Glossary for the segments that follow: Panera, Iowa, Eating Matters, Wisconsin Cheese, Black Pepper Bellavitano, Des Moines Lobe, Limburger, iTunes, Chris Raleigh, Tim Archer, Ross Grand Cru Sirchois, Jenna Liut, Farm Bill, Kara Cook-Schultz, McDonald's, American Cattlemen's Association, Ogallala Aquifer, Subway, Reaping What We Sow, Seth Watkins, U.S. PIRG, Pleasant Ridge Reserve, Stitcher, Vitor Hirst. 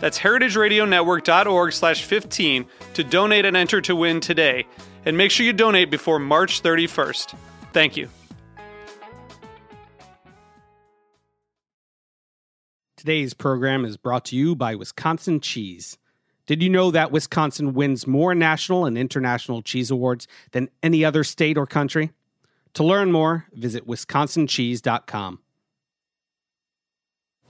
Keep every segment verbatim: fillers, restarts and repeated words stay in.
That's heritage radio network dot org slash fifteen to donate and enter to win today. And make sure you donate before March thirty-first. Thank you. Today's program is brought to you by Wisconsin Cheese. Did you know that Wisconsin wins more national and international cheese awards than any other state or country? To learn more, visit wisconsin cheese dot com.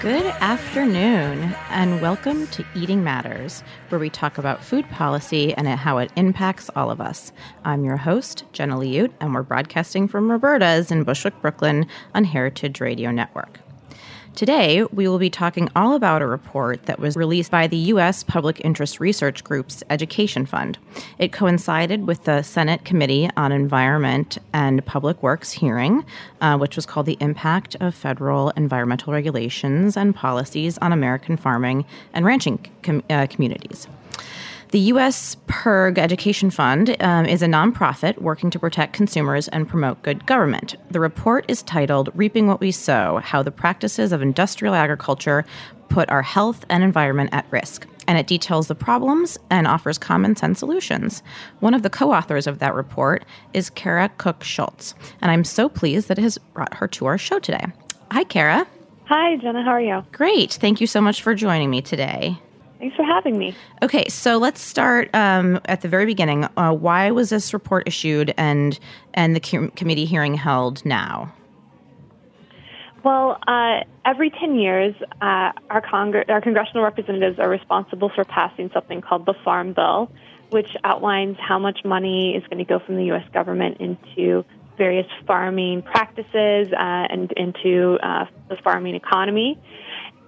Good afternoon, and welcome to Eating Matters, where we talk about food policy and how it impacts all of us. I'm your host, Jenna Liut, and we're broadcasting from Roberta's in Bushwick, Brooklyn on Heritage Radio Network. Today, we will be talking all about a report that was released by the U S. Public Interest Research Group's Education Fund. It coincided with the Senate Committee on Environment and Public Works hearing, uh, which was called The Impact of Federal Environmental Regulations and Policies on American Farming and Ranching com- uh, Communities. The U S. P I R G Education Fund um, is a nonprofit working to protect consumers and promote good government. The report is titled Reaping What We Sow, How the Practices of Industrial Agriculture Put Our Health and Environment at Risk. And it details the problems and offers common sense solutions. One of the co-authors of that report is Kara Cook-Schultz. And I'm so pleased that it has brought her to our show today. Hi, Kara. Hi, Jenna. How are you? Great. Thank you so much for joining me today. Thanks for having me. Okay, so let's start um, at the very beginning. Uh, why was this report issued and and the com- committee hearing held now? Well, uh, every ten years, uh, our Congre- our congressional representatives are responsible for passing something called the Farm Bill, which outlines how much money is going to go from the U S government into various farming practices uh, and into uh, the farming economy.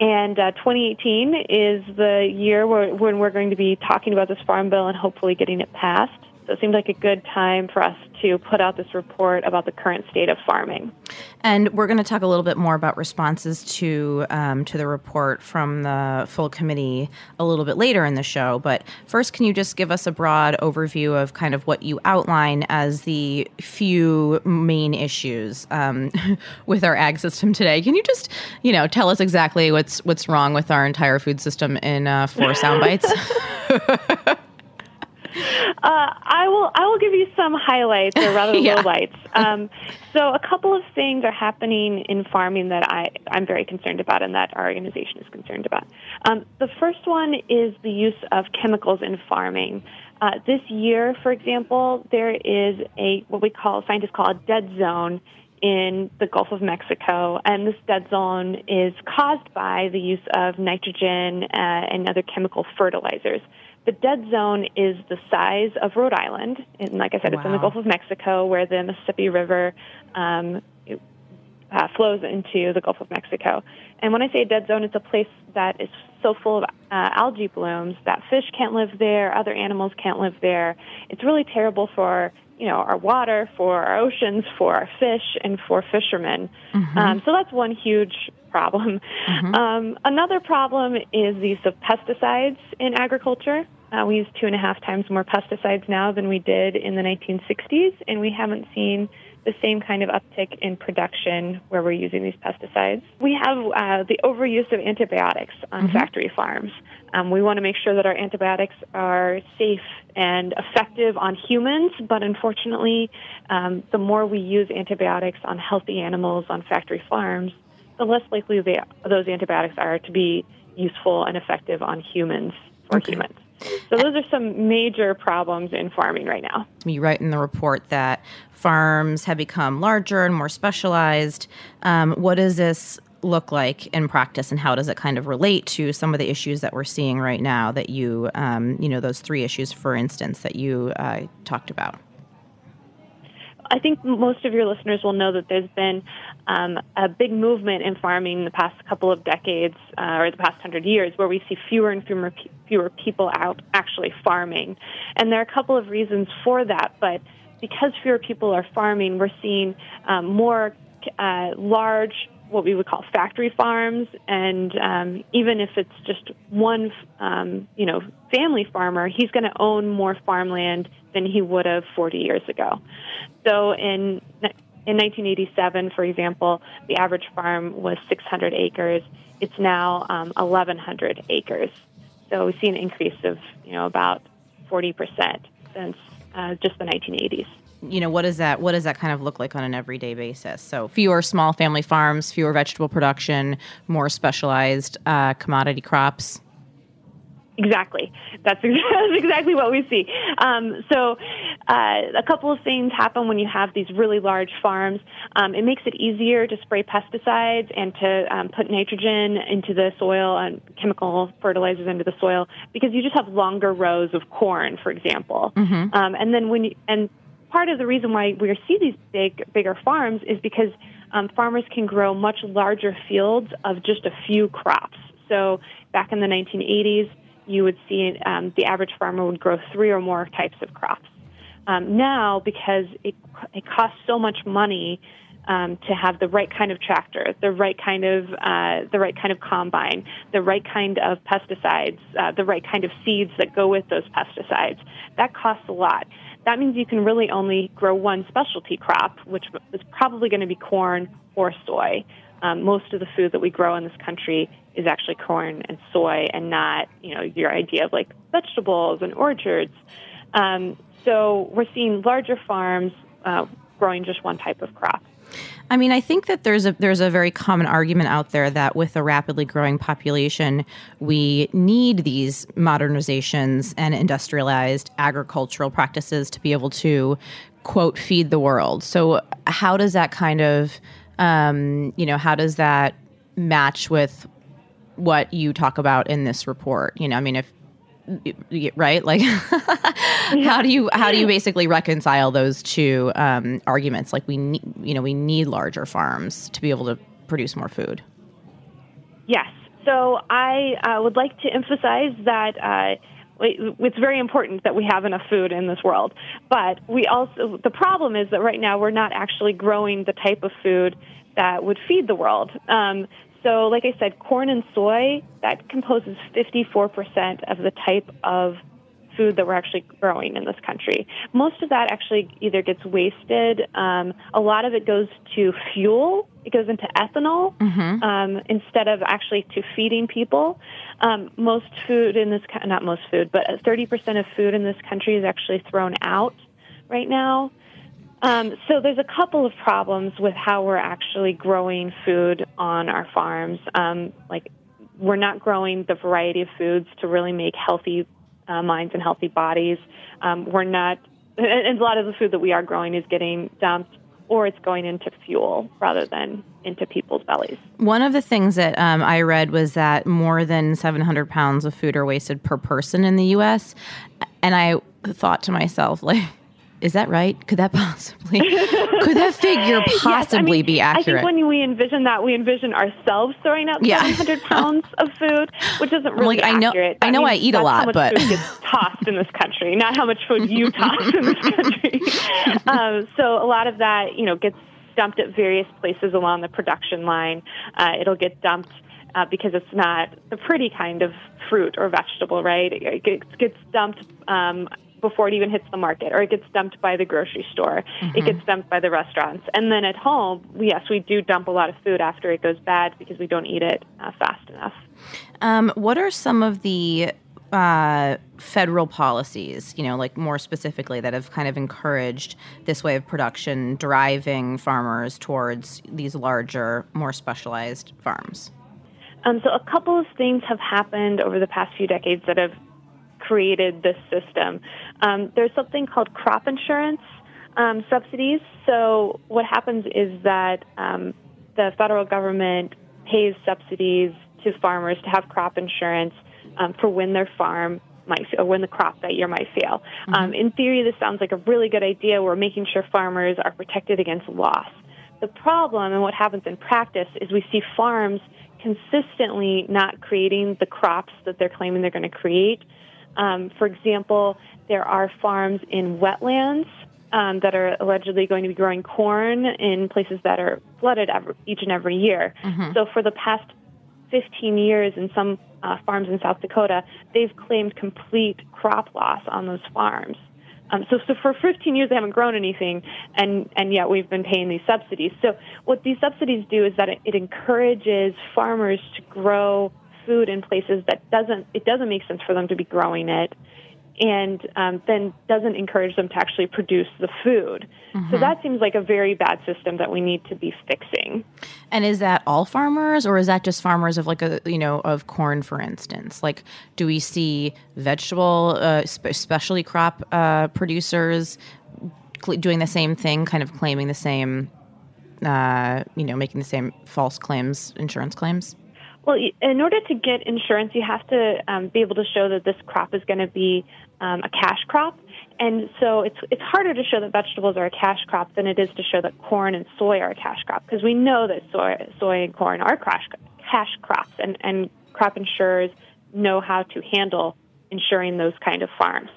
And uh, twenty eighteen is the year where, when we're going to be talking about this Farm Bill and hopefully getting it passed. So it seemed like a good time for us to put out this report about the current state of farming. And we're going to talk a little bit more about responses to um, to the report from the full committee a little bit later in the show. But first, can you just give us a broad overview of kind of what you outline as the few main issues um, with our ag system today? Can you just, you know, tell us exactly what's what's wrong with our entire food system in uh, four sound bites? Uh, I will I will give you some highlights, or rather yeah. lowlights. Um, so a couple of things are happening in farming that I, I'm very concerned about and that our organization is concerned about. Um, the first one is the use of chemicals in farming. Uh, this year, for example, there is a what we call scientists call a dead zone in the Gulf of Mexico, and this dead zone is caused by the use of nitrogen uh, and other chemical fertilizers. The dead zone is the size of Rhode Island, and like I said, wow. It's in the Gulf of Mexico, where the Mississippi River um, uh, flows into the Gulf of Mexico. And when I say a dead zone, it's a place that is so full of uh, algae blooms that fish can't live there, other animals can't live there. It's really terrible for, you know, our water, for our oceans, for our fish, and for fishermen. Mm-hmm. Um, so that's one huge problem. Mm-hmm. Um, another problem is the use of pesticides in agriculture. Uh, we use two and a half times more pesticides now than we did in the nineteen sixties, and we haven't seen the same kind of uptick in production where we're using these pesticides. We have uh, the overuse of antibiotics on mm-hmm. factory farms. Um, we want to make sure that our antibiotics are safe and effective on humans, but unfortunately, um, the more we use antibiotics on healthy animals on factory farms, the less likely they, those antibiotics are to be useful and effective on humans for okay. humans. So those are some major problems in farming right now. You write in the report that farms have become larger and more specialized. Um, what does this look like in practice, and how does it kind of relate to some of the issues that we're seeing right now that you, um, you know, those three issues, for instance, that you uh, talked about? I think most of your listeners will know that there's been um, a big movement in farming in the past couple of decades uh, or the past hundred years where we see fewer and fewer, fewer people out actually farming. And there are a couple of reasons for that, but because fewer people are farming, we're seeing um, more uh, large, what we would call factory farms, and um, even if it's just one, um, you know, family farmer, he's going to own more farmland than he would have forty years ago. So in in nineteen eighty-seven, for example, the average farm was six hundred acres. It's now um, eleven hundred acres. So we see an increase of, you know, about forty percent since uh, just the nineteen eighties. You know, what does that what does that kind of look like on an everyday basis? So fewer small family farms, fewer vegetable production, more specialized uh, commodity crops. Exactly. That's exactly what we see. Um, so uh, a couple of things happen when you have these really large farms. Um, it makes it easier to spray pesticides and to um, put nitrogen into the soil and chemical fertilizers into the soil because you just have longer rows of corn, for example. Mm-hmm. Um, and then when you, and part of the reason why we see these big, bigger farms is because um, farmers can grow much larger fields of just a few crops. So back in the nineteen eighties, you would see um, the average farmer would grow three or more types of crops. Um, now, because it, it costs so much money um, to have the right kind of tractor, the right kind of uh, the right kind of combine, the right kind of pesticides, uh, the right kind of seeds that go with those pesticides, that costs a lot. That means you can really only grow one specialty crop, which is probably going to be corn or soy. Um, most of the food that we grow in this country is actually corn and soy and not, you know, your idea of like vegetables and orchards. Um, so we're seeing larger farms uh, growing just one type of crop. I mean, I think that there's a there's a very common argument out there that with a rapidly growing population, we need these modernizations and industrialized agricultural practices to be able to, quote, feed the world. So how does that kind of, um, you know, how does that match with what you talk about in this report? You know, I mean, if right, like, how do you how do you basically reconcile those two um, arguments? Like, we need, you know, we need larger farms to be able to produce more food. Yes. So I uh, would like to emphasize that uh, it's very important that we have enough food in this world. But we also the problem is that right now we're not actually growing the type of food that would feed the world. Um, So, like I said, corn and soy, that composes fifty-four percent of the type of food that we're actually growing in this country. Most of that actually either gets wasted. Um, a lot of it goes to fuel. It goes into ethanol mm-hmm. um, instead of actually to feeding people. Um, most food in this, not most food, but thirty percent of food in this country is actually thrown out right now. Um, so there's a couple of problems with how we're actually growing food on our farms. Um, like, we're not growing the variety of foods to really make healthy uh, minds and healthy bodies. Um, we're not, and a lot of the food that we are growing is getting dumped, or it's going into fuel rather than into people's bellies. One of the things that um, I read was that more than seven hundred pounds of food are wasted per person in the U S, and I thought to myself, like, Is that right? Could that possibly, could that figure possibly yes, I mean, be accurate? I think when we envision that, we envision ourselves throwing out yeah. seven hundred pounds of food, which isn't really like, accurate. I know I, know I eat a lot, but. How much but... food gets tossed in this country, not how much food you toss in this country. Um, so a lot of that, you know, gets dumped at various places along the production line. Uh, it'll get dumped Uh, because it's not the pretty kind of fruit or vegetable, right? It gets, gets dumped um, before it even hits the market, or it gets dumped by the grocery store. Mm-hmm. It gets dumped by the restaurants. And then at home, yes, we do dump a lot of food after it goes bad because we don't eat it uh, fast enough. Um, what are some of the uh, federal policies, you know, like more specifically that have kind of encouraged this way of production, driving farmers towards these larger, more specialized farms? Um, so a couple of things have happened over the past few decades that have created this system. Um, there's something called crop insurance um, subsidies. So what happens is that um, the federal government pays subsidies to farmers to have crop insurance um, for when their farm might fail, or when the crop that year might fail. Mm-hmm. Um, in theory, this sounds like a really good idea. We're making sure farmers are protected against loss. The problem, and what happens in practice, is we see farms consistently not creating the crops that they're claiming they're going to create. Um, for example, there are farms in wetlands um, that are allegedly going to be growing corn in places that are flooded every, each and every year. Mm-hmm. So for the past fifteen years in some uh, farms in South Dakota, they've claimed complete crop loss on those farms. Um, so, so for fifteen years they haven't grown anything, and, and yet we've been paying these subsidies. So what these subsidies do is that it, it encourages farmers to grow food in places that doesn't it doesn't make sense for them to be growing it, and um, then doesn't encourage them to actually produce the food. Mm-hmm. So that seems like a very bad system that we need to be fixing. And is that all farmers, or is that just farmers of like a you know of corn, for instance? Like, do we see vegetable, uh, spe- specialty crop uh, producers cl- doing the same thing, kind of claiming the same, uh, you know, making the same false claims, insurance claims? Well, in order to get insurance, you have to um, be able to show that this crop is going to be um, a cash crop. And so it's it's harder to show that vegetables are a cash crop than it is to show that corn and soy are a cash crop, because we know that soy, soy and corn are cash, cash crops, and, and crop insurers know how to handle insuring those kind of farms.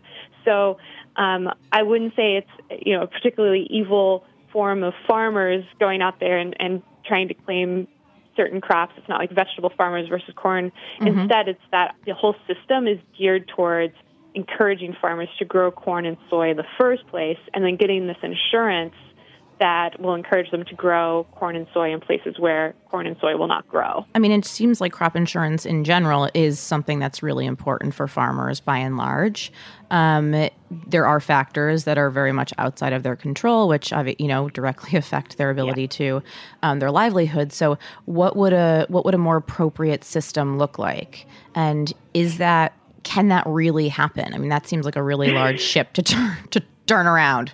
So um, I wouldn't say it's you know a particularly evil form of farmers going out there and, and trying to claim certain crops. It's not like vegetable farmers versus corn. Mm-hmm. Instead, it's that the whole system is geared towards encouraging farmers to grow corn and soy in the first place, and then getting this insurance that will encourage them to grow corn and soy in places where corn and soy will not grow. I mean, it seems like crop insurance in general is something that's really important for farmers by and large. Um, it, there are factors that are very much outside of their control, which, you know, directly affect their ability yeah. to um, their livelihood. So what would a what would a more appropriate system look like? And is that can that really happen? I mean, that seems like a really large ship to turn to turn around.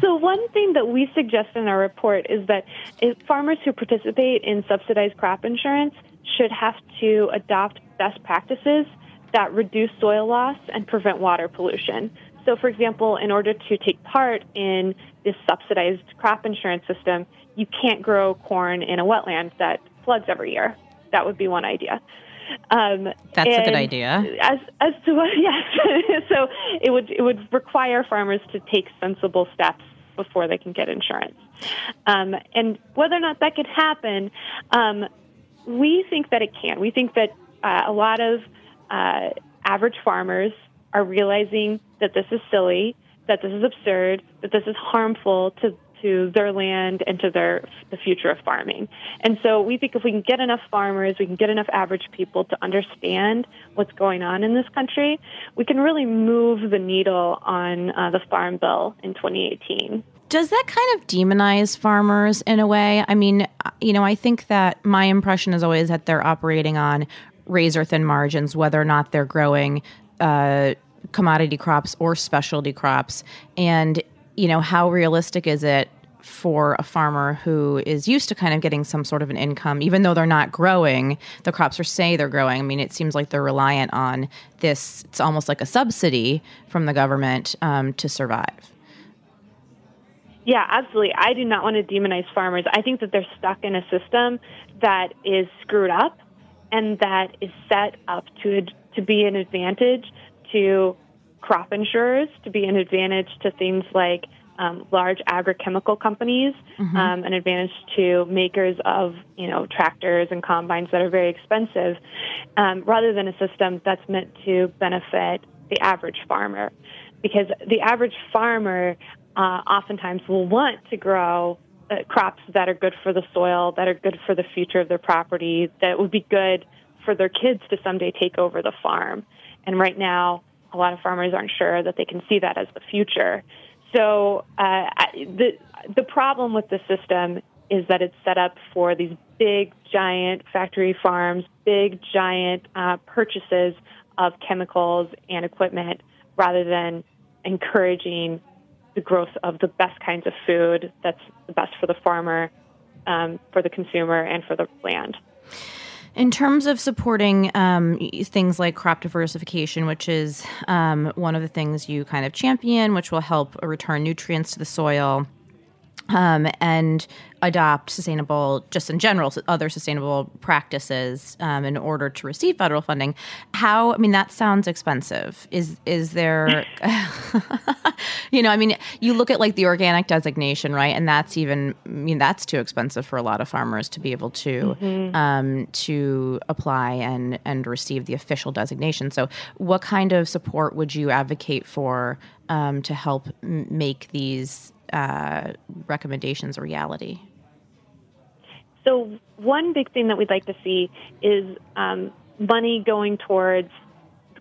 So one thing that we suggest in our report is that if farmers who participate in subsidized crop insurance should have to adopt best practices that reduce soil loss and prevent water pollution. So, for example, in order to take part in this subsidized crop insurance system, you can't grow corn in a wetland that floods every year. That would be one idea. Um, That's a good idea. As as to what, yes, so it would it would require farmers to take sensible steps before they can get insurance, um, and whether or not that could happen, um, we think that it can. We think that uh, a lot of uh, average farmers are realizing that this is silly, that this is absurd, that this is harmful to. to their land and to their the future of farming. And so we think if we can get enough farmers, we can get enough average people to understand what's going on in this country, we can really move the needle on uh, the Farm Bill in twenty eighteen. Does that kind of demonize farmers in a way? I mean, you know, I think that my impression is always that they're operating on razor-thin margins, whether or not they're growing uh, commodity crops or specialty crops. And you know, how realistic is it for a farmer who is used to kind of getting some sort of an income, even though they're not growing, the crops are say they're growing. I mean, it seems like they're reliant on this. It's almost like a subsidy from the government um, to survive. Yeah, absolutely. I do not want to demonize farmers. I think that they're stuck in a system that is screwed up and that is set up to to be an advantage to crop insurers, to be an advantage to things like um, large agrochemical companies, mm-hmm. um, an advantage to makers of, you know, tractors and combines that are very expensive, um, rather than a system that's meant to benefit the average farmer. Because the average farmer uh, oftentimes will want to grow uh, crops that are good for the soil, that are good for the future of their property, that would be good for their kids to someday take over the farm. And right now, a lot of farmers aren't sure that they can see that as the future. So uh, the the problem with the system is that it's set up for these big, giant factory farms, big, giant uh, purchases of chemicals and equipment, rather than encouraging the growth of the best kinds of food that's the best for the farmer, um, for the consumer, and for the land. In terms of supporting um, things like crop diversification, which is um, one of the things you kind of champion, which will help return nutrients to the soil um, and adopt sustainable, just in general, other sustainable practices um, in order to receive federal funding. How, I mean, that sounds expensive. Is is there, you know, I mean, you look at like the organic designation, right? And that's even, I mean, that's too expensive for a lot of farmers to be able to mm-hmm. um, to apply and, and receive the official designation. So what kind of support would you advocate for um, to help m- make these uh, recommendations a reality? So one big thing that we'd like to see is um, money going towards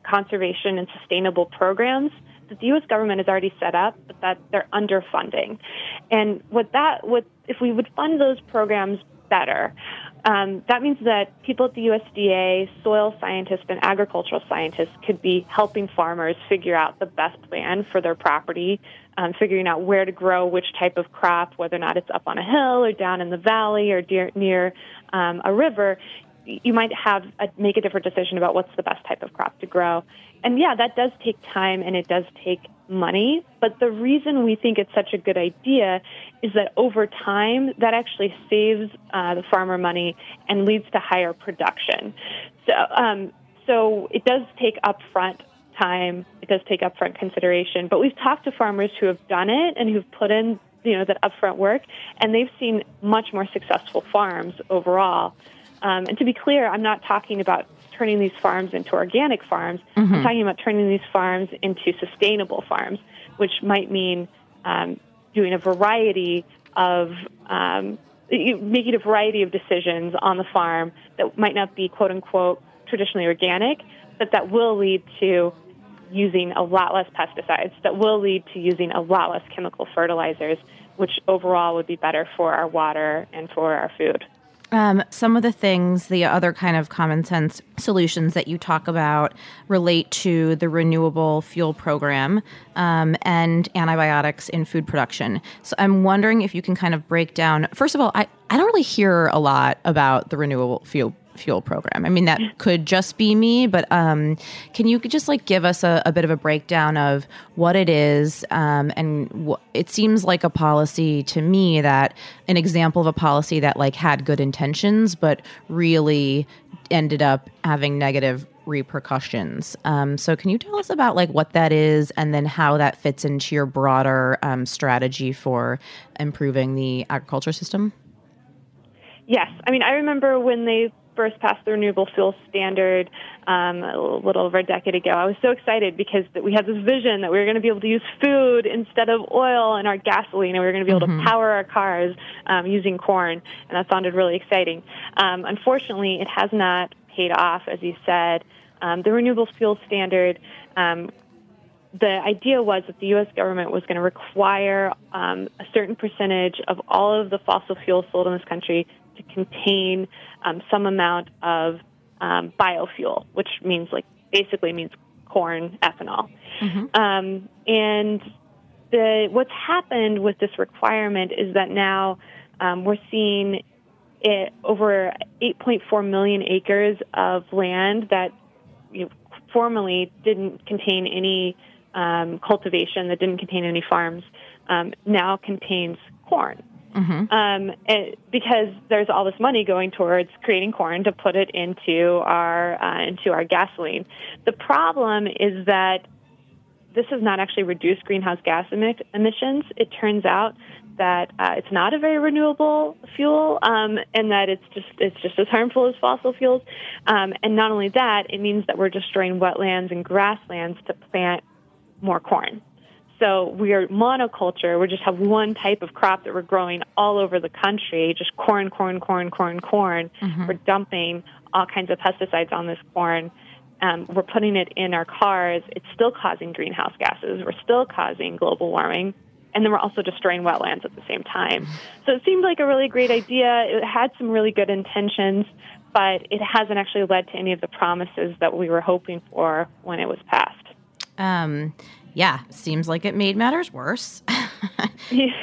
conservation and sustainable programs that the U S government has already set up, but that they're underfunding. And what that would, if we would fund those programs better, um, that means that people at the U S D A, soil scientists and agricultural scientists could be helping farmers figure out the best plan for their property, um, figuring out where to grow which type of crop, whether or not it's up on a hill or down in the valley or dear, near um, a river. You might have a, make a different decision about what's the best type of crop to grow. And yeah, that does take time and it does take money. But the reason we think it's such a good idea is that over time, that actually saves uh, the farmer money and leads to higher production. So, um, so it does take upfront time. It does take upfront consideration. But we've talked to farmers who have done it and who've put in, you know, that upfront work, and they've seen much more successful farms overall. Um, and to be clear, I'm not talking about turning these farms into organic farms. Mm-hmm. I'm talking about turning these farms into sustainable farms, which might mean um, doing a variety of, um, making a variety of decisions on the farm that might not be, quote unquote, traditionally organic, but that will lead to using a lot less pesticides, that will lead to using a lot less chemical fertilizers, which overall would be better for our water and for our food. Um, some of the things, the other kind of common sense solutions that you talk about relate to the renewable fuel program um, and antibiotics in food production. So I'm wondering if you can kind of break down, first of all, I, I don't really hear a lot about the renewable fuel fuel program. I mean, that could just be me, but um, can you just like give us a, a bit of a breakdown of what it is? Um, and w- it seems like a policy to me that an example of a policy that like had good intentions, but really ended up having negative repercussions. Um, so can you tell us about like what that is and then how that fits into your broader um, strategy for improving the agriculture system? Yes. I mean, I remember when they first passed the renewable fuel standard um, a little over a decade ago. I was so excited because we had this vision that we were going to be able to use food instead of oil in our gasoline, and we were going to be able mm-hmm. to power our cars um, using corn, and that sounded really exciting. Um, unfortunately, it has not paid off, as you said. Um, the renewable fuel standard, um, the idea was that the U S government was going to require um, a certain percentage of all of the fossil fuels sold in this country to contain um, some amount of um, biofuel, which means like basically means corn ethanol. Mm-hmm. Um, and the what's happened with this requirement is that now um, we're seeing it over eight point four million acres of land that you know, formerly didn't contain any um, cultivation, that didn't contain any farms, um, now contains corn. Mm-hmm. Um, it, because there's all this money going towards creating corn to put it into our uh, into our gasoline. The problem is that this has not actually reduced greenhouse gas emi- emissions. It turns out that uh, it's not a very renewable fuel, um, and that it's just it's just as harmful as fossil fuels. Um, and not only that, it means that we're destroying wetlands and grasslands to plant more corn. So we are monoculture. We just have one type of crop that we're growing all over the country, just corn, corn, corn, corn, corn. Mm-hmm. We're dumping all kinds of pesticides on this corn. Um, we're putting it in our cars. It's still causing greenhouse gases. We're still causing global warming. And then we're also destroying wetlands at the same time. So it seemed like a really great idea. It had some really good intentions, but it hasn't actually led to any of the promises that we were hoping for when it was passed. Um. Yeah, seems like it made matters worse. Yes,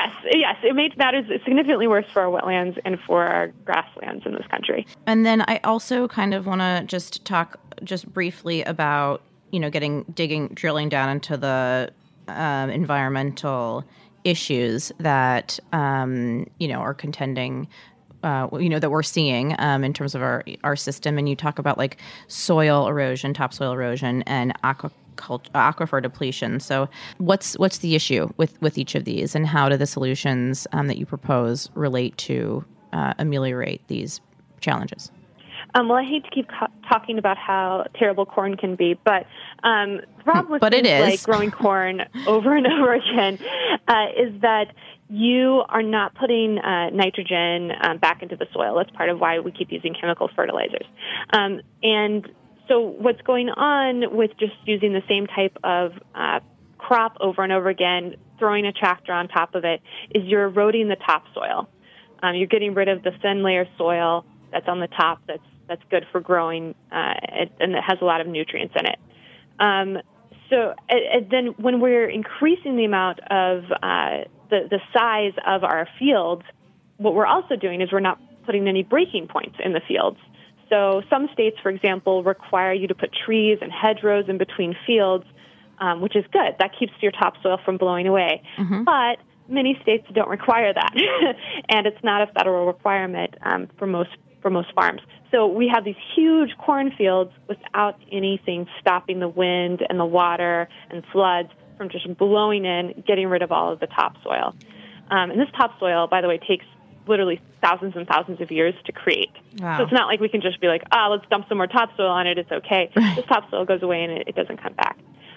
yes, it made matters significantly worse for our wetlands and for our grasslands in this country. And then I also kind of want to just talk just briefly about, you know, getting, digging, drilling down into the um, environmental issues that, um, you know, are contending Uh, you know, that we're seeing um, in terms of our our system. And you talk about like soil erosion, topsoil erosion, and aquaculture, aquifer depletion. So what's what's the issue with, with each of these, and how do the solutions um, that you propose relate to uh, ameliorate these challenges? Um, well, I hate to keep co- talking about how terrible corn can be, but um, the problem with but things it is. like growing corn over and over again uh, is that you are not putting uh, nitrogen um, back into the soil. That's part of why we keep using chemical fertilizers. Um, and so what's going on with just using the same type of uh, crop over and over again, throwing a tractor on top of it, is you're eroding the topsoil. Um, you're getting rid of the thin layer soil that's on the top that's that's good for growing uh, it, and it has a lot of nutrients in it. Um, so and, and then when we're increasing the amount of uh, The, the size of our fields, what we're also doing is we're not putting any breaking points in the fields. So some states, for example, require you to put trees and hedgerows in between fields, um, which is good. That keeps your topsoil from blowing away. Mm-hmm. But many states don't require that, and it's not a federal requirement um, for most for most farms. So we have these huge cornfields without anything stopping the wind and the water and floods from just blowing in, getting rid of all of the topsoil. Um, and this topsoil, by the way, takes literally thousands and thousands of years to create. Wow. So it's not like we can just be like, ah, oh, let's dump some more topsoil on it, it's okay. This topsoil goes away and it, it doesn't come back.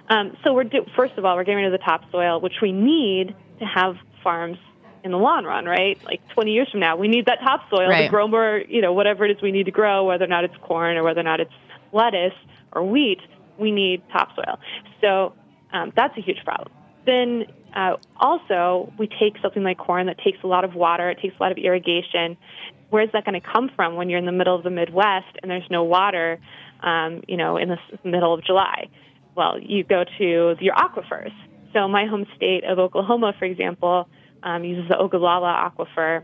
Um, so we're do- first of all, we're getting rid of the topsoil, which we need to have farms in the long run, right? Like twenty years from now, we need that topsoil right. to grow more, you know, whatever it is we need to grow, whether or not it's corn or whether or not it's lettuce or wheat, we need topsoil. So Um, that's a huge problem. Then uh, also, we take something like corn that takes a lot of water, it takes a lot of irrigation. Where's that going to come from when you're in the middle of the Midwest and there's no water, um, you know, in the middle of July? Well, you go to your aquifers. So my home state of Oklahoma, for example, um, uses the Ogallala Aquifer,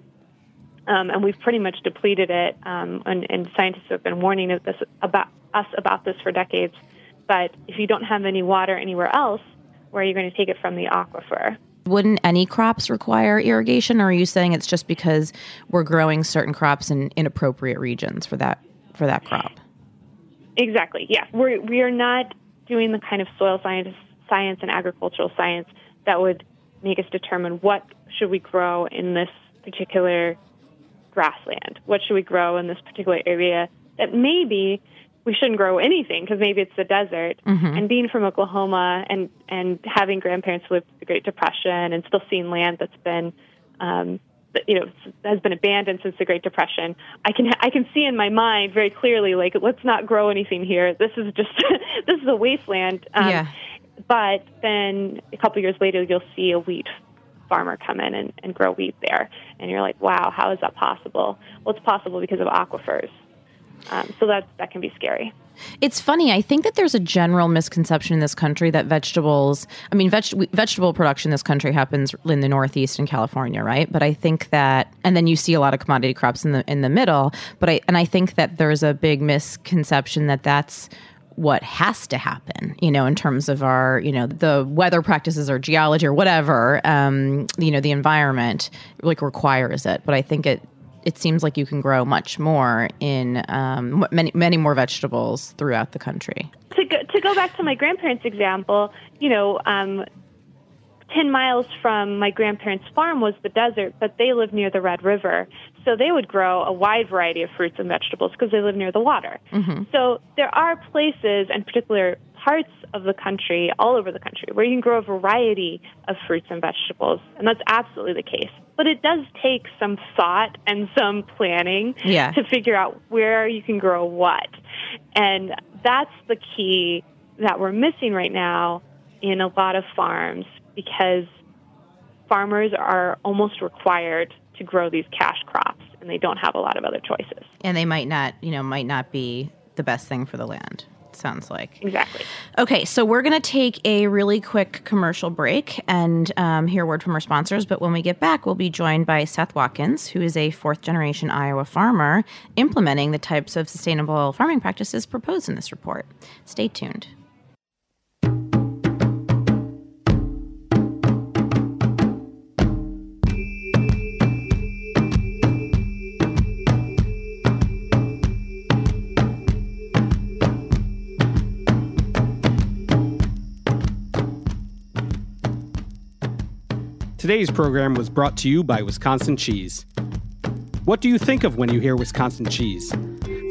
um, and we've pretty much depleted it, um, and, and scientists have been warning us about, us about this for decades. But if you don't have any water anywhere else, where are you going to take it from the aquifer? Wouldn't any crops require irrigation, or are you saying it's just because we're growing certain crops in inappropriate regions for that for that crop? Exactly. Yeah, we we are not doing the kind of soil science, science and agricultural science that would make us determine what should we grow in this particular grassland. What should we grow in this particular area that maybe we shouldn't grow anything because maybe it's the desert. Mm-hmm. And being from Oklahoma and, and having grandparents who lived through the Great Depression and still seeing land that's been, um, you know, has been abandoned since the Great Depression, I can I can see in my mind very clearly, like, let's not grow anything here. This is just this is a wasteland. Um, yeah. But then a couple years later, you'll see a wheat farmer come in and, and grow wheat there, and you're like, wow, how is that possible? Well, it's possible because of aquifers. Um, so that that can be scary. It's funny. I think that there's a general misconception in this country that vegetables, I mean, veg- vegetable production in this country happens in the Northeast and California, right? But I think that, and then you see a lot of commodity crops in the in the middle. But I and I think that there's a big misconception that that's what has to happen, you know, in terms of our, you know, the weather practices or geology or whatever, um, you know, the environment like requires it. But I think it, it seems like you can grow much more in um, many, many more vegetables throughout the country. To go, to go back to my grandparents' example, you know, um, ten miles from my grandparents' farm was the desert, but they lived near the Red River. So they would grow a wide variety of fruits and vegetables because they live near the water. Mm-hmm. So there are places and particular parts of the country, all over the country, where you can grow a variety of fruits and vegetables. And that's absolutely the case. But it does take some thought and some planning yeah. to figure out where you can grow what. And that's the key that we're missing right now in a lot of farms, because farmers are almost required to grow these cash crops, and they don't have a lot of other choices. And they might not, you know, might not be the best thing for the land, sounds like. Exactly. Okay, so we're going to take a really quick commercial break and um, hear a word from our sponsors. But when we get back, we'll be joined by Seth Watkins, who is a fourth-generation Iowa farmer implementing the types of sustainable farming practices proposed in this report. Stay tuned. Today's program was brought to you by Wisconsin Cheese. What do you think of when you hear Wisconsin cheese?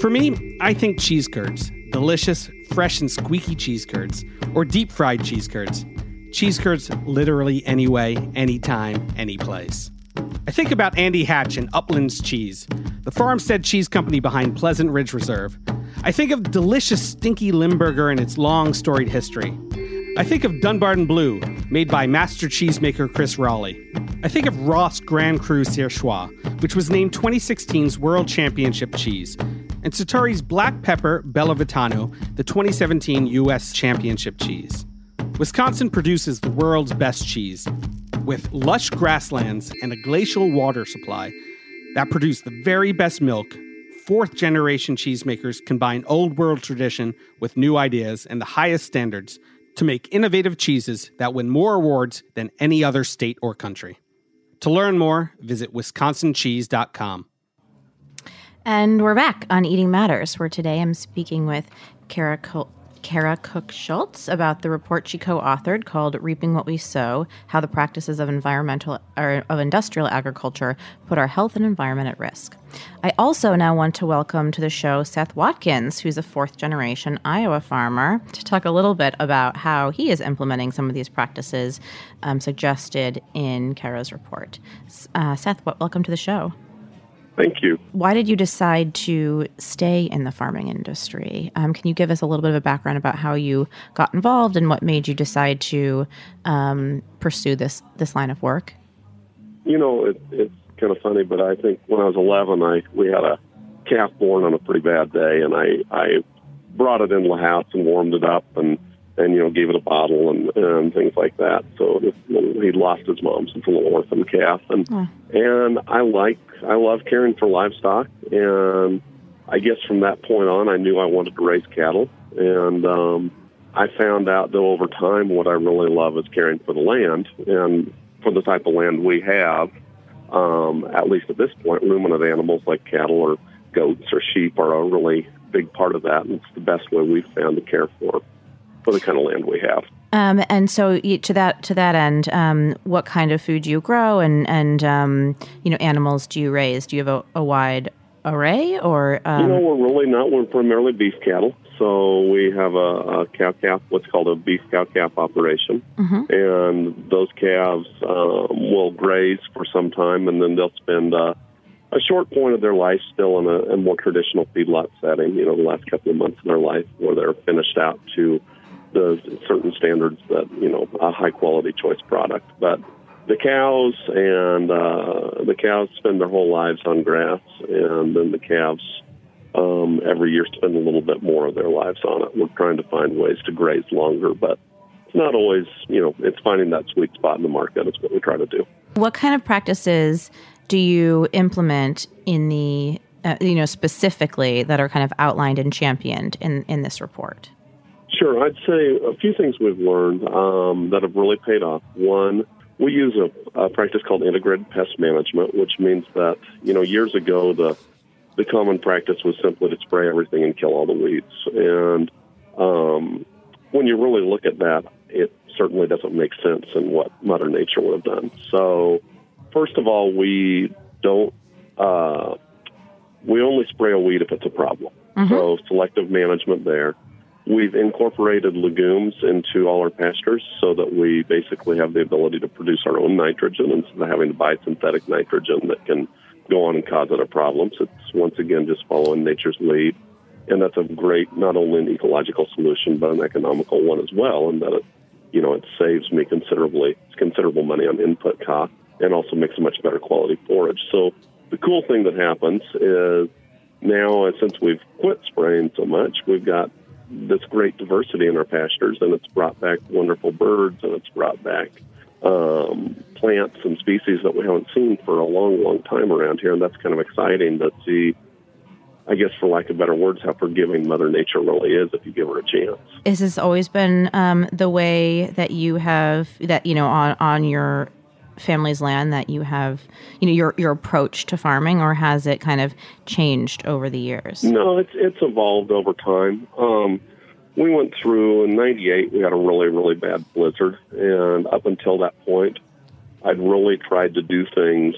For me, I think cheese curds. Delicious, fresh, and squeaky cheese curds. Or deep-fried cheese curds. Cheese curds literally any way, any time, any place. I think about Andy Hatch and Uplands Cheese, the farmstead cheese company behind Pleasant Ridge Reserve. I think of delicious, stinky Limburger and its long, storied history. I think of Dunbarton Blue, made by master cheesemaker Chris Raleigh. I think of Ross Grand Cru Sirchois, which was named twenty sixteen's World Championship Cheese, and Satori's Black Pepper Bellavitano, the twenty seventeen U S Championship Cheese. Wisconsin produces the world's best cheese, with lush grasslands and a glacial water supply that produce the very best milk. Fourth-generation cheesemakers combine old-world tradition with new ideas and the highest standards to make innovative cheeses that win more awards than any other state or country. To learn more, visit wisconsin cheese dot com. And we're back on Eating Matters, where today I'm speaking with Kara Colt. Kara Cook-Schultz about the report she co-authored called Reaping What We Sow, How the Practices of Environmental or of Industrial Agriculture Put Our Health and Environment at Risk. I also now want to welcome to the show Seth Watkins, who's a fourth-generation Iowa farmer, to talk a little bit about how he is implementing some of these practices um, suggested in Kara's report. Uh, Seth, welcome to the show. Thank you. Why did you decide to stay in the farming industry? Um, can you give us a little bit of a background about how you got involved and what made you decide to um, pursue this, this line of work? You know, it, it's kind of funny, but I think when I was eleven, I we had a calf born on a pretty bad day, and I, I brought it into the house and warmed it up and, and you know, gave it a bottle and, and things like that. So this little, he'd lost his mom, so it's a little orphan calf. And, oh. and I like I love caring for livestock, and I guess from that point on, I knew I wanted to raise cattle, and um, I found out, though, over time, what I really love is caring for the land, and for the type of land we have, um, at least at this point, ruminant animals like cattle or goats or sheep are a really big part of that, and it's the best way we've found to care for for the kind of land we have. Um, and so, to that to that end, um, what kind of food do you grow, and and um, you know, animals do you raise? Do you have a, a wide array, or um... you know, we're really not. We're primarily beef cattle, so we have a, a cow calf, what's called a beef cow calf operation, mm-hmm. and those calves um, will graze for some time, and then they'll spend uh, a short point of their life still in a, a more traditional feedlot setting. You know, the last couple of months of their life, where they're finished out to the certain standards that, you know, a high-quality choice product. But the cows and uh, the cows spend their whole lives on grass, and then the calves um, every year spend a little bit more of their lives on it. We're trying to find ways to graze longer, but it's not always, you know, it's finding that sweet spot in the market is what we try to do. What kind of practices do you implement in the, uh, you know, specifically that are kind of outlined and championed in, in this report? Sure. I'd say a few things we've learned um, that have really paid off. One, we use a, a practice called integrated pest management, which means that, you know, years ago, the the common practice was simply to spray everything and kill all the weeds. And um, when you really look at that, it certainly doesn't make sense in what Mother Nature would have done. So, first of all, we don't, uh, we only spray a weed if it's a problem. Mm-hmm. So selective management there. We've incorporated legumes into all our pastures so that we basically have the ability to produce our own nitrogen instead of having to buy synthetic nitrogen that can go on and cause other problems. It's, once again, just following nature's lead. And that's a great, not only an ecological solution, but an economical one as well, and that it, you know, it saves me considerably, considerable money on input cost and also makes a much better quality forage. So the cool thing that happens is now, since we've quit spraying so much, we've got this great diversity in our pastures, and it's brought back wonderful birds, and it's brought back um, plants and species that we haven't seen for a long, long time around here, and that's kind of exciting to see, I guess, for lack of better words, how forgiving Mother Nature really is if you give her a chance. Has this always been um, the way that you have, that, you know, on, on your family's land, that you have, you know, your your approach to farming, or has it kind of changed over the years? No, it's it's evolved over time. Um, we went through, in ninety-eight, we had a really, really bad blizzard, and up until that point, I'd really tried to do things,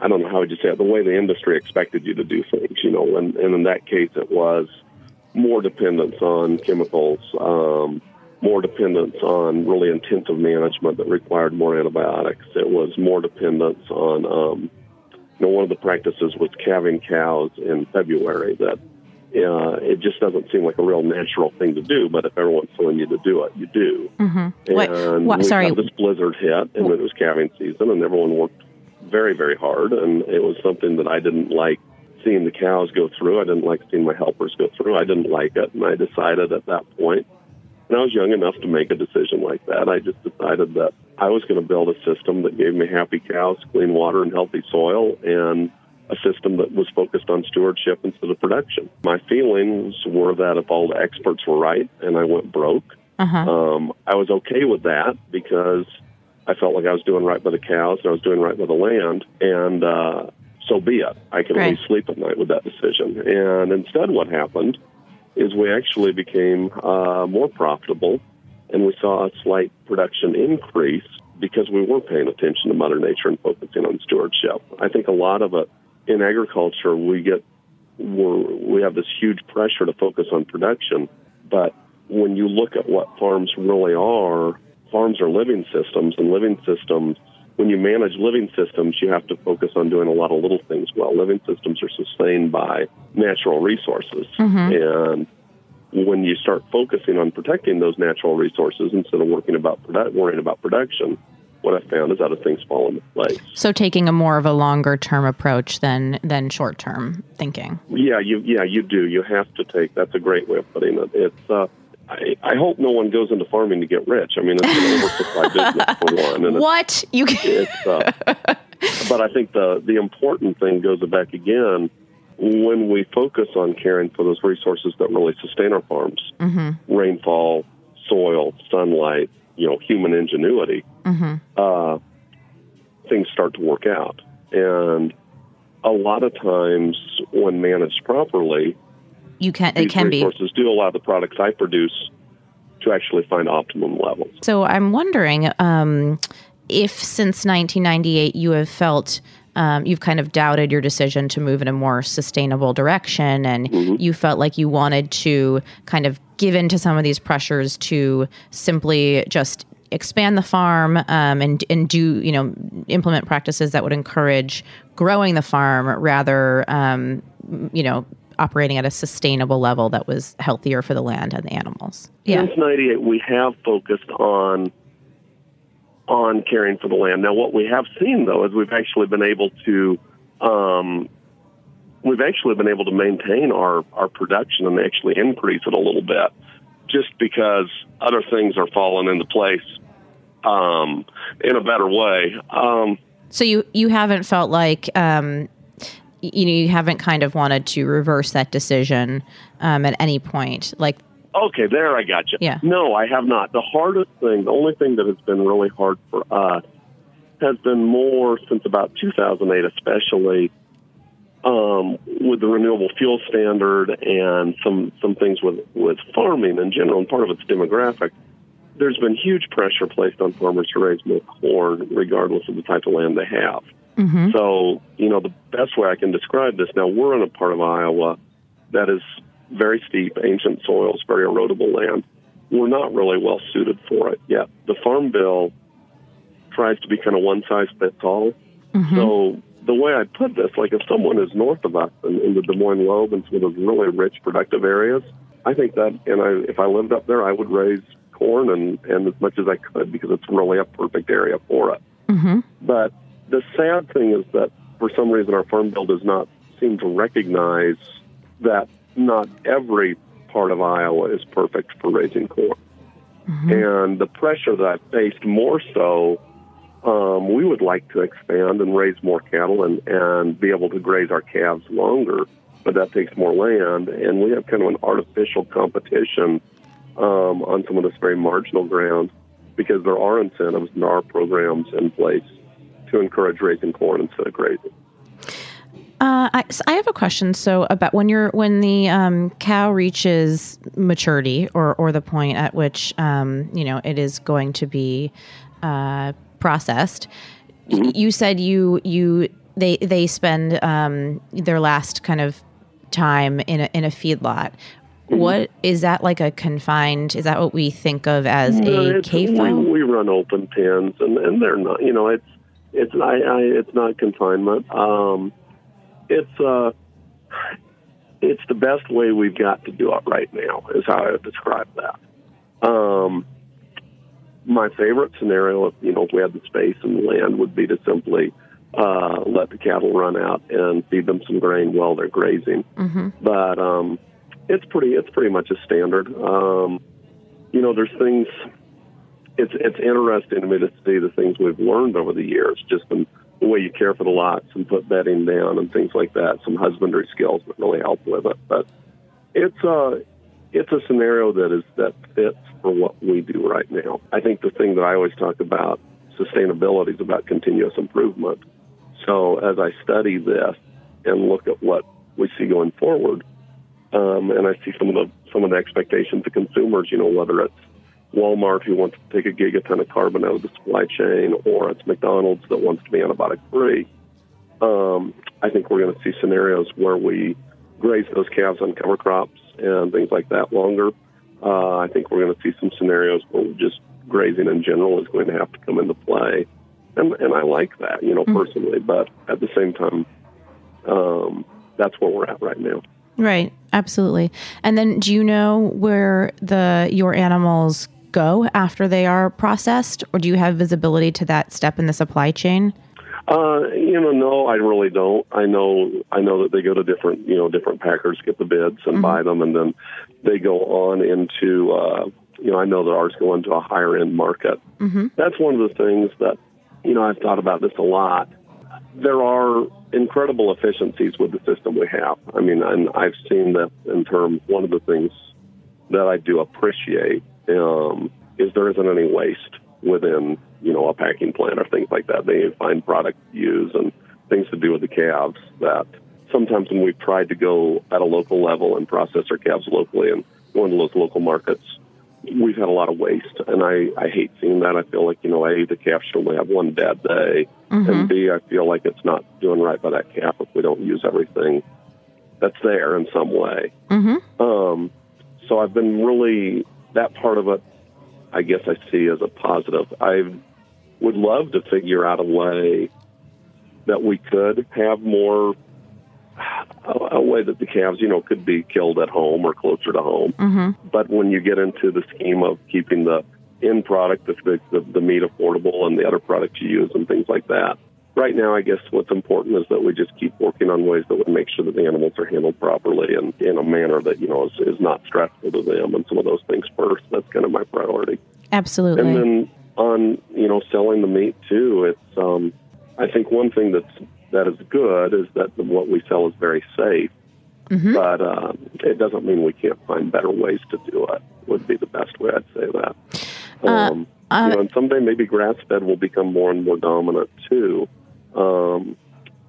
I don't know how would you say it, the way the industry expected you to do things, you know, and, and in that case, it was more dependence on chemicals, um, more dependence on really intensive management that required more antibiotics. It was more dependence on, um, you know, one of the practices was calving cows in February. That uh, it just doesn't seem like a real natural thing to do, but if everyone's telling you to do it, you do. Mm-hmm. Wait, and what, sorry. This blizzard hit, and it was calving season, and everyone worked very, very hard, and it was something that I didn't like seeing the cows go through. I didn't like seeing my helpers go through. I didn't like it, and I decided at that point, and I was young enough to make a decision like that, I just decided that I was going to build a system that gave me happy cows, clean water, and healthy soil, and a system that was focused on stewardship instead of production. My feelings were that if all the experts were right and I went broke, uh-huh. um, I was okay with that because I felt like I was doing right by the cows and I was doing right by the land, and uh, so be it. I could right. only sleep at night with that decision. And instead what happened is we actually became uh, more profitable, and we saw a slight production increase because we were paying attention to Mother Nature and focusing on stewardship. I think a lot of it in agriculture, we get we're, we have this huge pressure to focus on production, but when you look at what farms really are, farms are living systems, and living systems, when you manage living systems, you have to focus on doing a lot of little things well. Living systems are sustained by natural resources. Mm-hmm. And when you start focusing on protecting those natural resources instead of working about produ- worrying about production, what I found is other things fall into place. So taking a more of a longer-term approach than, than short-term thinking. Yeah, you yeah you do. You have to take, that's a great way of putting it. It's... Uh, I, I hope no one goes into farming to get rich. I mean, it's an oversupply business for one. And what? You can't. Uh, but I think the, the important thing goes back again, when we focus on caring for those resources that really sustain our farms, mm-hmm. rainfall, soil, sunlight, you know, human ingenuity, mm-hmm. uh, things start to work out. And a lot of times when managed properly, You can. It These can be. Resources do allow the products I produce to actually find optimum levels. So I'm wondering um, if since nineteen ninety-eight you have felt um, you've kind of doubted your decision to move in a more sustainable direction, and mm-hmm. you felt like you wanted to kind of give in to some of these pressures to simply just expand the farm um, and and do, you know, implement practices that would encourage growing the farm rather, um, you know, operating at a sustainable level that was healthier for the land and the animals. Yeah. Since ninety-eight, we have focused on on caring for the land. Now, what we have seen, though, is we've actually been able to um, we've actually been able to maintain our, our production and actually increase it a little bit, just because other things are falling into place um, in a better way. Um, so you you haven't felt like. Um, You know, you haven't kind of wanted to reverse that decision um, at any point. Like, Okay, there, I got you. Yeah. No, I have not. The hardest thing, the only thing that has been really hard for us has been more since about two thousand eight, especially um, with the renewable fuel standard and some, some things with, with farming in general, and part of it's demographic. There's been huge pressure placed on farmers to raise more corn, regardless of the type of land they have. Mm-hmm. So, you know, the best way I can describe this, now we're in a part of Iowa that is very steep, ancient soils, very erodible land. We're not really well suited for it yet. The Farm Bill tries to be kind of one-size-fits-all. Mm-hmm. So the way I put this, like if someone is north of us in, in the Des Moines Lobe and some of those really rich, productive areas, I think that, and I, if I lived up there, I would raise corn and, and as much as I could because it's really a perfect area for it. Mm-hmm. But the sad thing is that for some reason our Farm Bill does not seem to recognize that not every part of Iowa is perfect for raising corn. Mm-hmm. And the pressure that I faced more so, um, we would like to expand and raise more cattle and, and be able to graze our calves longer, but that takes more land. And we have kind of an artificial competition um, on some of this very marginal ground because there are incentives and there are programs in place to encourage raising corn instead of grazing. Uh, I, so I have a question. So about when you're when the um, cow reaches maturity, or or the point at which um, you know it is going to be uh, processed, mm-hmm. you said you you they they spend um, their last kind of time in a, in a feedlot. Mm-hmm. What is that like a confined? Is that what we think of as no, a CAFO? We, we run open pens, and, and they're not. You know, it's it's I, I, it's not confinement. Um, It's uh, it's the best way we've got to do it right now, is how I would describe that. Um, my favorite scenario, if, you know, if we had the space and land, would be to simply uh, let the cattle run out and feed them some grain while they're grazing. Mm-hmm. But um, it's pretty it's pretty much a standard. Um, you know, there's things. It's it's interesting to me to see the things we've learned over the years, just in the way you care for the lots and put bedding down and things like that, some husbandry skills that really help with it. But it's a, it's a scenario that is that fits for what we do right now. I think the thing that I always talk about, sustainability, is about continuous improvement. So as I study this and look at what we see going forward, um, and I see some of the some of the expectations of consumers, you know, whether it's Walmart, who wants to take a gigaton of carbon out of the supply chain, or it's McDonald's that wants to be antibiotic-free, um, I think we're going to see scenarios where we graze those calves on cover crops and things like that longer. Uh, I think we're going to see some scenarios where just grazing in general is going to have to come into play. And, and I like that, you know, mm-hmm. personally. But at the same time, um, that's where we're at right now. Right. Absolutely. And then do you know where the your animals go after they are processed, or do you have visibility to that step in the supply chain? Uh, you know, no, I really don't. I know, I know that they go to different, you know, different packers get the bids and mm-hmm. buy them, and then they go on into, uh, you know, I know that ours go into a higher end market. Mm-hmm. That's one of the things that, you know, I've thought about this a lot. There are incredible efficiencies with the system we have. I mean, and I've seen that in terms. One of the things that I do appreciate. Um, is there isn't any waste within, you know, a packing plant or things like that. They find product to use and things to do with the calves that sometimes when we've tried to go at a local level and process our calves locally and go into those local markets, we've had a lot of waste. And I, I hate seeing that. I feel like, you know, A, the calf should only have one bad day. Mm-hmm. And B, I feel like it's not doing right by that calf if we don't use everything that's there in some way. Mm-hmm. Um, so I've been really... That part of it, I guess I see as a positive. I would love to figure out a way that we could have more, a way that the calves, you know, could be killed at home or closer to home. Mm-hmm. But when you get into the scheme of keeping the end product, the, the, the meat affordable and the other products you use and things like that, right now I guess what's important is that we just keep working on ways that would make sure that the animals are handled properly and in a manner that, you know, is, is not stressful to them, and some of those things first. That's kind of my priority. Absolutely. And then on, you know, selling the meat too, it's um, I think one thing that's, that is good is that what we sell is very safe. Mm-hmm. But um, it doesn't mean we can't find better ways to do it, would be the best way I'd say that. Um, uh, uh, you know, and someday maybe grass-fed will become more and more dominant, too, um,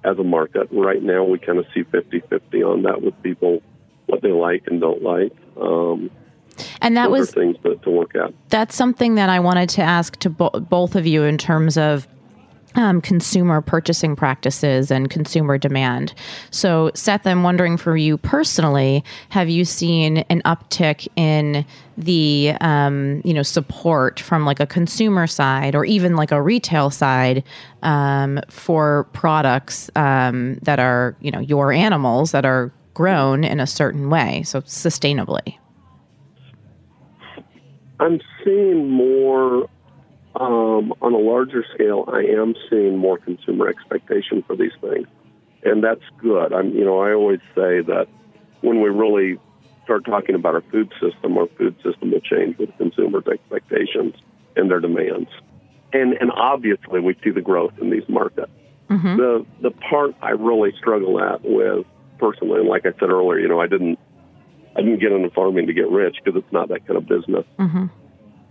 as a market. Right now we kind of see fifty-fifty on that with people, what they like and don't like. Um, and that was things to, to work out. That's something that I wanted to ask to bo- both of you in terms of Um, consumer purchasing practices and consumer demand. So, Seth, I'm wondering for you personally, have you seen an uptick in the um, you know support from like a consumer side or even like a retail side um, for products um, that are you know your animals that are grown in a certain way, so sustainably? I'm seeing more. Um, on a larger scale, I am seeing more consumer expectation for these things, and that's good. I'm, you know, I always say that when we really start talking about our food system, our food system will change with consumers' expectations and their demands. And and obviously, we see the growth in these markets. Mm-hmm. The the part I really struggle at with personally, and like I said earlier, you know, I didn't I didn't get into farming to get rich because it's not that kind of business. Mm-hmm.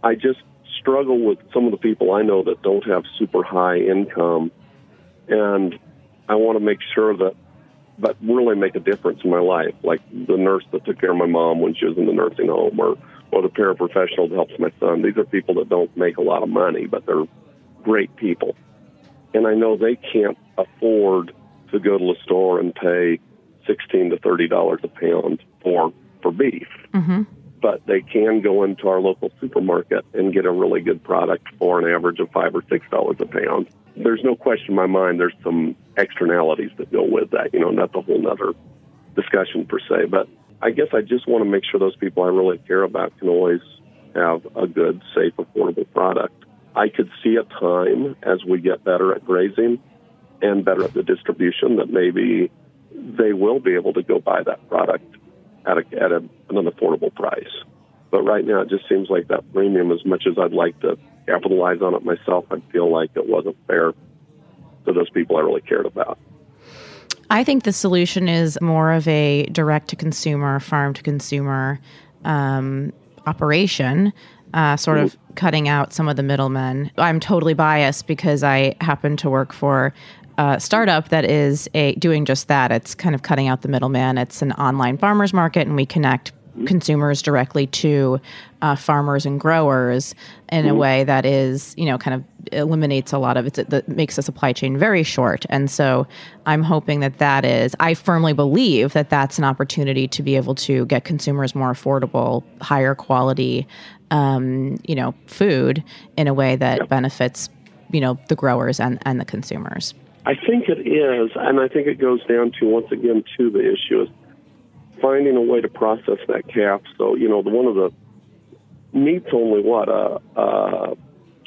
I just struggle with some of the people I know that don't have super high income, and I want to make sure that but really make a difference in my life, like the nurse that took care of my mom when she was in the nursing home, or, or the paraprofessional that helps my son. These are people that don't make a lot of money, but they're great people. And I know they can't afford to go to the store and pay sixteen to thirty dollars a pound for, for beef. Mm-hmm. But they can go into our local supermarket and get a really good product for an average of five or six dollars a pound. There's no question in my mind there's some externalities that go with that, you know, not the whole nother discussion per se. But I guess I just want to make sure those people I really care about can always have a good, safe, affordable product. I could see a time as we get better at grazing and better at the distribution that maybe they will be able to go buy that product at, a, at a, an affordable price. But right now, it just seems like that premium, as much as I'd like to capitalize on it myself, I feel like it wasn't fair to those people I really cared about. I think the solution is more of a direct-to-consumer, farm-to-consumer um, operation, uh, sort mm-hmm. of cutting out some of the middlemen. I'm totally biased because I happen to work for Uh, startup that is a doing just that. It's kind of cutting out the middleman. It's an online farmers market, and we connect mm-hmm. consumers directly to uh, farmers and growers in mm-hmm. a way that is, you know, kind of eliminates a lot of it that makes the supply chain very short. And so I'm hoping that that is, I firmly believe that that's an opportunity to be able to get consumers more affordable, higher quality, um, you know, food in a way that yep. benefits, you know, the growers and, and the consumers. I think it is, and I think it goes down to, once again, to the issue is finding a way to process that calf. So, you know, the, one of the meat's only what? Uh, uh,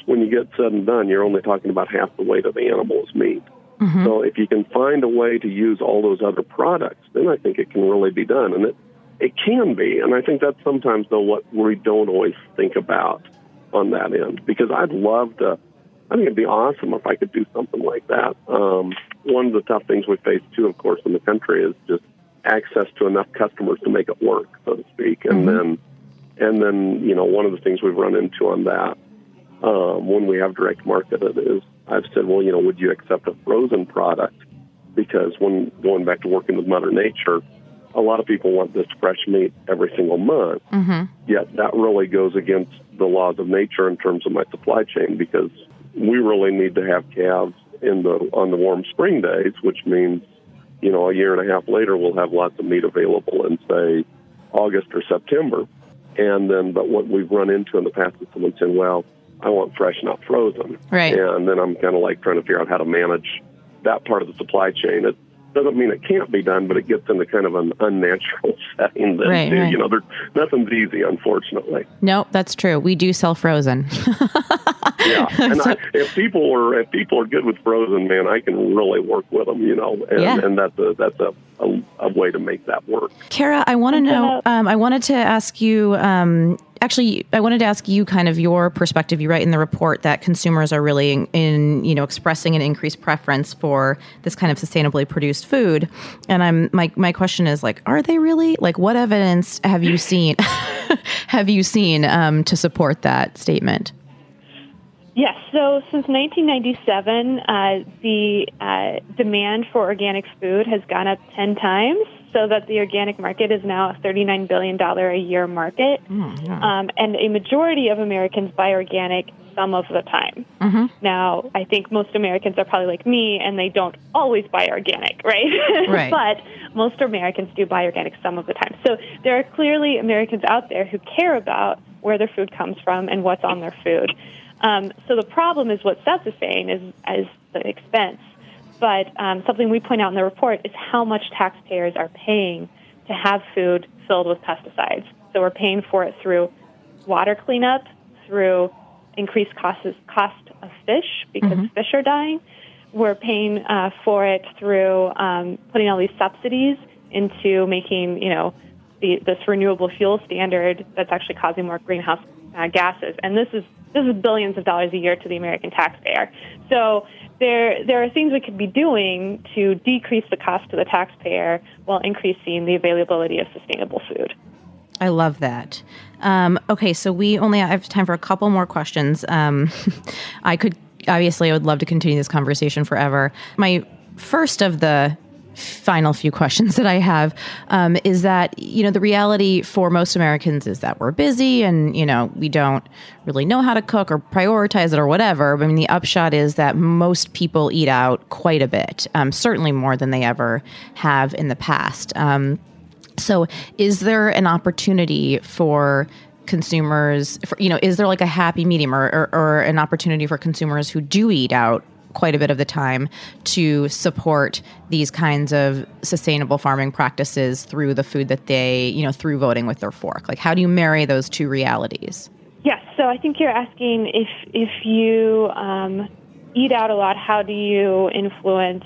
when you get said and done, you're only talking about half the weight of the animal's meat. Mm-hmm. So if you can find a way to use all those other products, then I think it can really be done. And it, it can be, and I think that's sometimes, though, what we don't always think about on that end, because I'd love to. I think it'd be awesome if I could do something like that. Um, one of the tough things we face, too, of course, in the country is just access to enough customers to make it work, so to speak. And mm-hmm. then, and then, you know, one of the things we've run into on that um, when we have direct market it is I've said, well, you know, would you accept a frozen product? Because when going back to working with Mother Nature, a lot of people want this fresh meat every single month. Mm-hmm. Yet that really goes against the laws of nature in terms of my supply chain, because we really need to have calves in the on the warm spring days, which means, you know, a year and a half later we'll have lots of meat available in, say, August or September. And then, but what we've run into in the past is someone saying, well, I want fresh, not frozen. Right. And then I'm kind of like trying to figure out how to manage that part of the supply chain. It doesn't mean it can't be done, but it gets into kind of an unnatural setting. Then right, right. You know, there, nothing's easy, unfortunately. No, that's true. We do sell frozen. Yeah, and so, I, if people are if people are good with frozen, man, I can really work with them, you know, and, yeah. and that's a that's a, a, a way to make that work. Kara, I want to know. Um, I wanted to ask you um, actually, I wanted to ask you kind of your perspective. You write in the report that consumers are really in, in you know, expressing an increased preference for this kind of sustainably produced food. And I'm my my question is like, are they really? Like, what evidence have you seen have you seen um, to support that statement? Yes. So since nineteen ninety-seven, uh, the uh, demand for organic food has gone up ten times, so that the organic market is now a thirty-nine billion dollars a year market. Mm, yeah. um, and a majority of Americans buy organic some of the time. Mm-hmm. Now, I think most Americans are probably like me, and they don't always buy organic, right? Right. But most Americans do buy organic some of the time. So there are clearly Americans out there who care about where their food comes from and what's on their food. Um, so the problem is what Seth is saying is, is the expense. But um, something we point out in the report is how much taxpayers are paying to have food filled with pesticides. So we're paying for it through water cleanup, through increased costs, cost of fish because mm-hmm. fish are dying. We're paying uh, for it through um, putting all these subsidies into making, you know, the, this renewable fuel standard that's actually causing more greenhouse uh, gases. And this is This is billions of dollars a year to the American taxpayer. So there there are things we could be doing to decrease the cost to the taxpayer while increasing the availability of sustainable food. I love that. Um, okay, so we only have time for a couple more questions. Um, I could, obviously, I would love to continue this conversation forever. My first of the final few questions that I have um, is that, you know, the reality for most Americans is that we're busy and, you know, we don't really know how to cook or prioritize it or whatever. But I mean, the upshot is that most people eat out quite a bit, um, certainly more than they ever have in the past. Um, so is there an opportunity for consumers, for, you know, is there like a happy medium or, or, or an opportunity for consumers who do eat out quite a bit of the time to support these kinds of sustainable farming practices through the food that they, you know, through voting with their fork? Like, how do you marry those two realities? Yes. So I think you're asking if, if you um, eat out a lot, how do you influence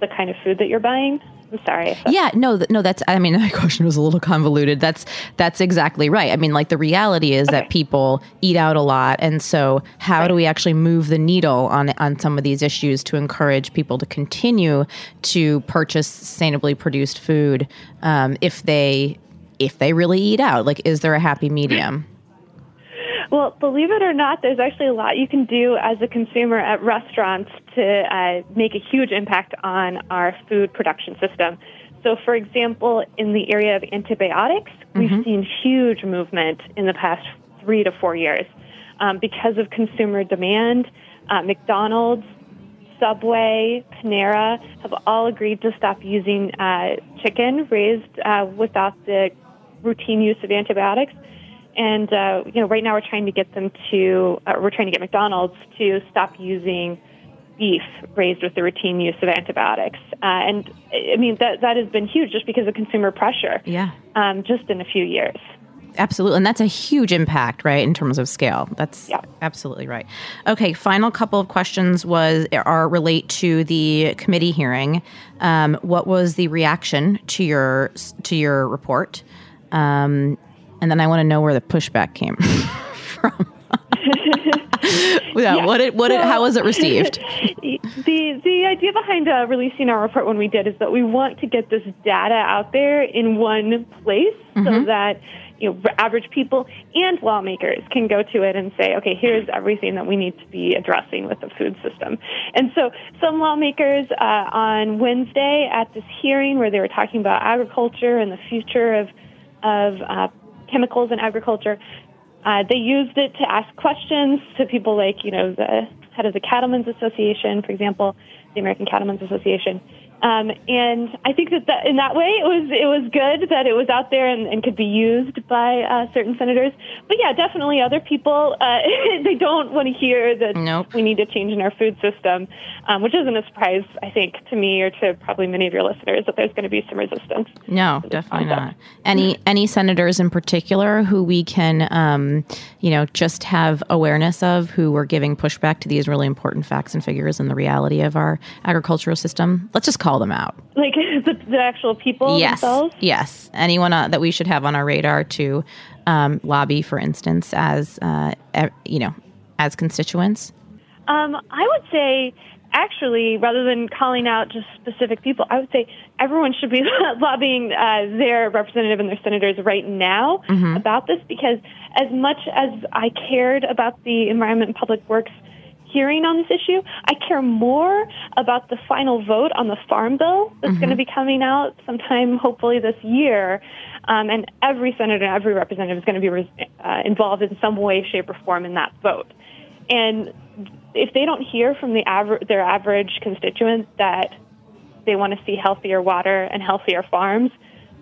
the kind of food that you're buying? I'm sorry. Yeah, no, th- no, that's, I mean, my question was a little convoluted. That's, that's exactly right. I mean, like the reality is okay. that people eat out a lot. And so how right. do we actually move the needle on, on some of these issues to encourage people to continue to purchase sustainably produced food um, if they, if they really eat out? Like, is there a happy medium? Well, believe it or not, there's actually a lot you can do as a consumer at restaurants to uh, make a huge impact on our food production system. So, for example, in the area of antibiotics, mm-hmm. we've seen huge movement in the past three to four years um, because of consumer demand. Uh, McDonald's, Subway, Panera have all agreed to stop using uh, chicken raised uh, without the routine use of antibiotics. And, uh, you know, right now we're trying to get them to, uh, we're trying to get McDonald's to stop using beef raised with the routine use of antibiotics. Uh, and, I mean, that that has been huge just because of consumer pressure. Yeah. Um, just in a few years. Absolutely. And that's a huge impact, right, in terms of scale. That's yeah. absolutely right. Okay, final couple of questions was are relate to the committee hearing. Um, what was the reaction to your, to your report? Um And then I want to know where the pushback came from. yeah, yeah. What it, what so, it, how was it received? The the idea behind uh, releasing our report when we did is that we want to get this data out there in one place mm-hmm. so that you know average people and lawmakers can go to it and say, okay, here's everything that we need to be addressing with the food system. And so some lawmakers uh, on Wednesday at this hearing where they were talking about agriculture and the future of of uh, chemicals in agriculture, uh, they used it to ask questions to people like, you know, the head of the Cattlemen's Association, for example, the American Cattlemen's Association. Um, and I think that, that in that way, it was it was good that it was out there and, and could be used by uh, certain senators. But yeah, definitely other people, uh, they don't want to hear that nope. we need to change in our food system, um, which isn't a surprise, I think, to me or to probably many of your listeners that there's going to be some resistance. No, definitely not. Any any senators in particular who we can, um, you know, just have awareness of who we're giving pushback to these really important facts and figures and the reality of our agricultural system? Let's just call them out. Like the, the actual people yes. themselves? Yes. Anyone uh, that we should have on our radar to um, lobby, for instance, as uh, you know, as constituents? Um, I would say, actually, rather than calling out just specific people, I would say everyone should be lobbying uh, their representative and their senators right now mm-hmm. about this, because as much as I cared about the Environment and Public Works hearing on this issue, I care more about the final vote on the Farm Bill that's mm-hmm. going to be coming out sometime, hopefully this year. Um, and every senator and every representative is going to be re- uh, involved in some way, shape, or form in that vote. And if they don't hear from the aver- their average constituent that they want to see healthier water and healthier farms,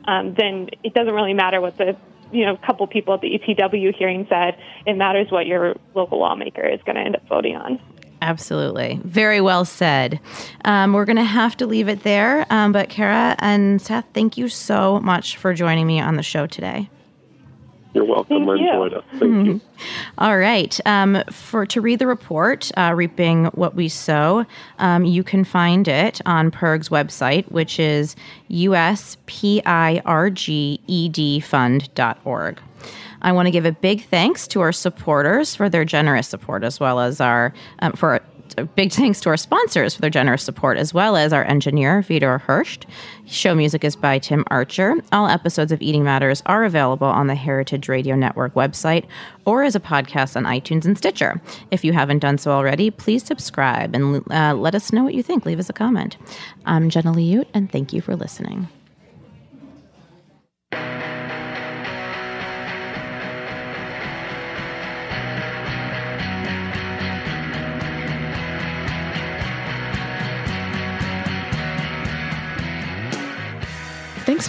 um, then it doesn't really matter what the you know, a couple people at the E P W hearing said. It matters what your local lawmaker is going to end up voting on. Absolutely. Very well said. Um, we're going to have to leave it there. Um, but Kara and Seth, thank you so much for joining me on the show today. You're welcome. Thank I enjoyed you. it. Thank mm-hmm. you. All right. Um, for to read the report, uh, Reaping What We Sow, um, you can find it on P I R G's website, which is u s pirg ed fund dot org. I want to give a big thanks to our supporters for their generous support, as well as our um, for. A big thanks to our sponsors for their generous support, as well as our engineer, Vitor Hirst. Show music is by Tim Archer. All episodes of Eating Matters are available on the Heritage Radio Network website or as a podcast on iTunes and Stitcher. If you haven't done so already, please subscribe and uh, let us know what you think. Leave us a comment. I'm Jenna Liut, and thank you for listening. Thanks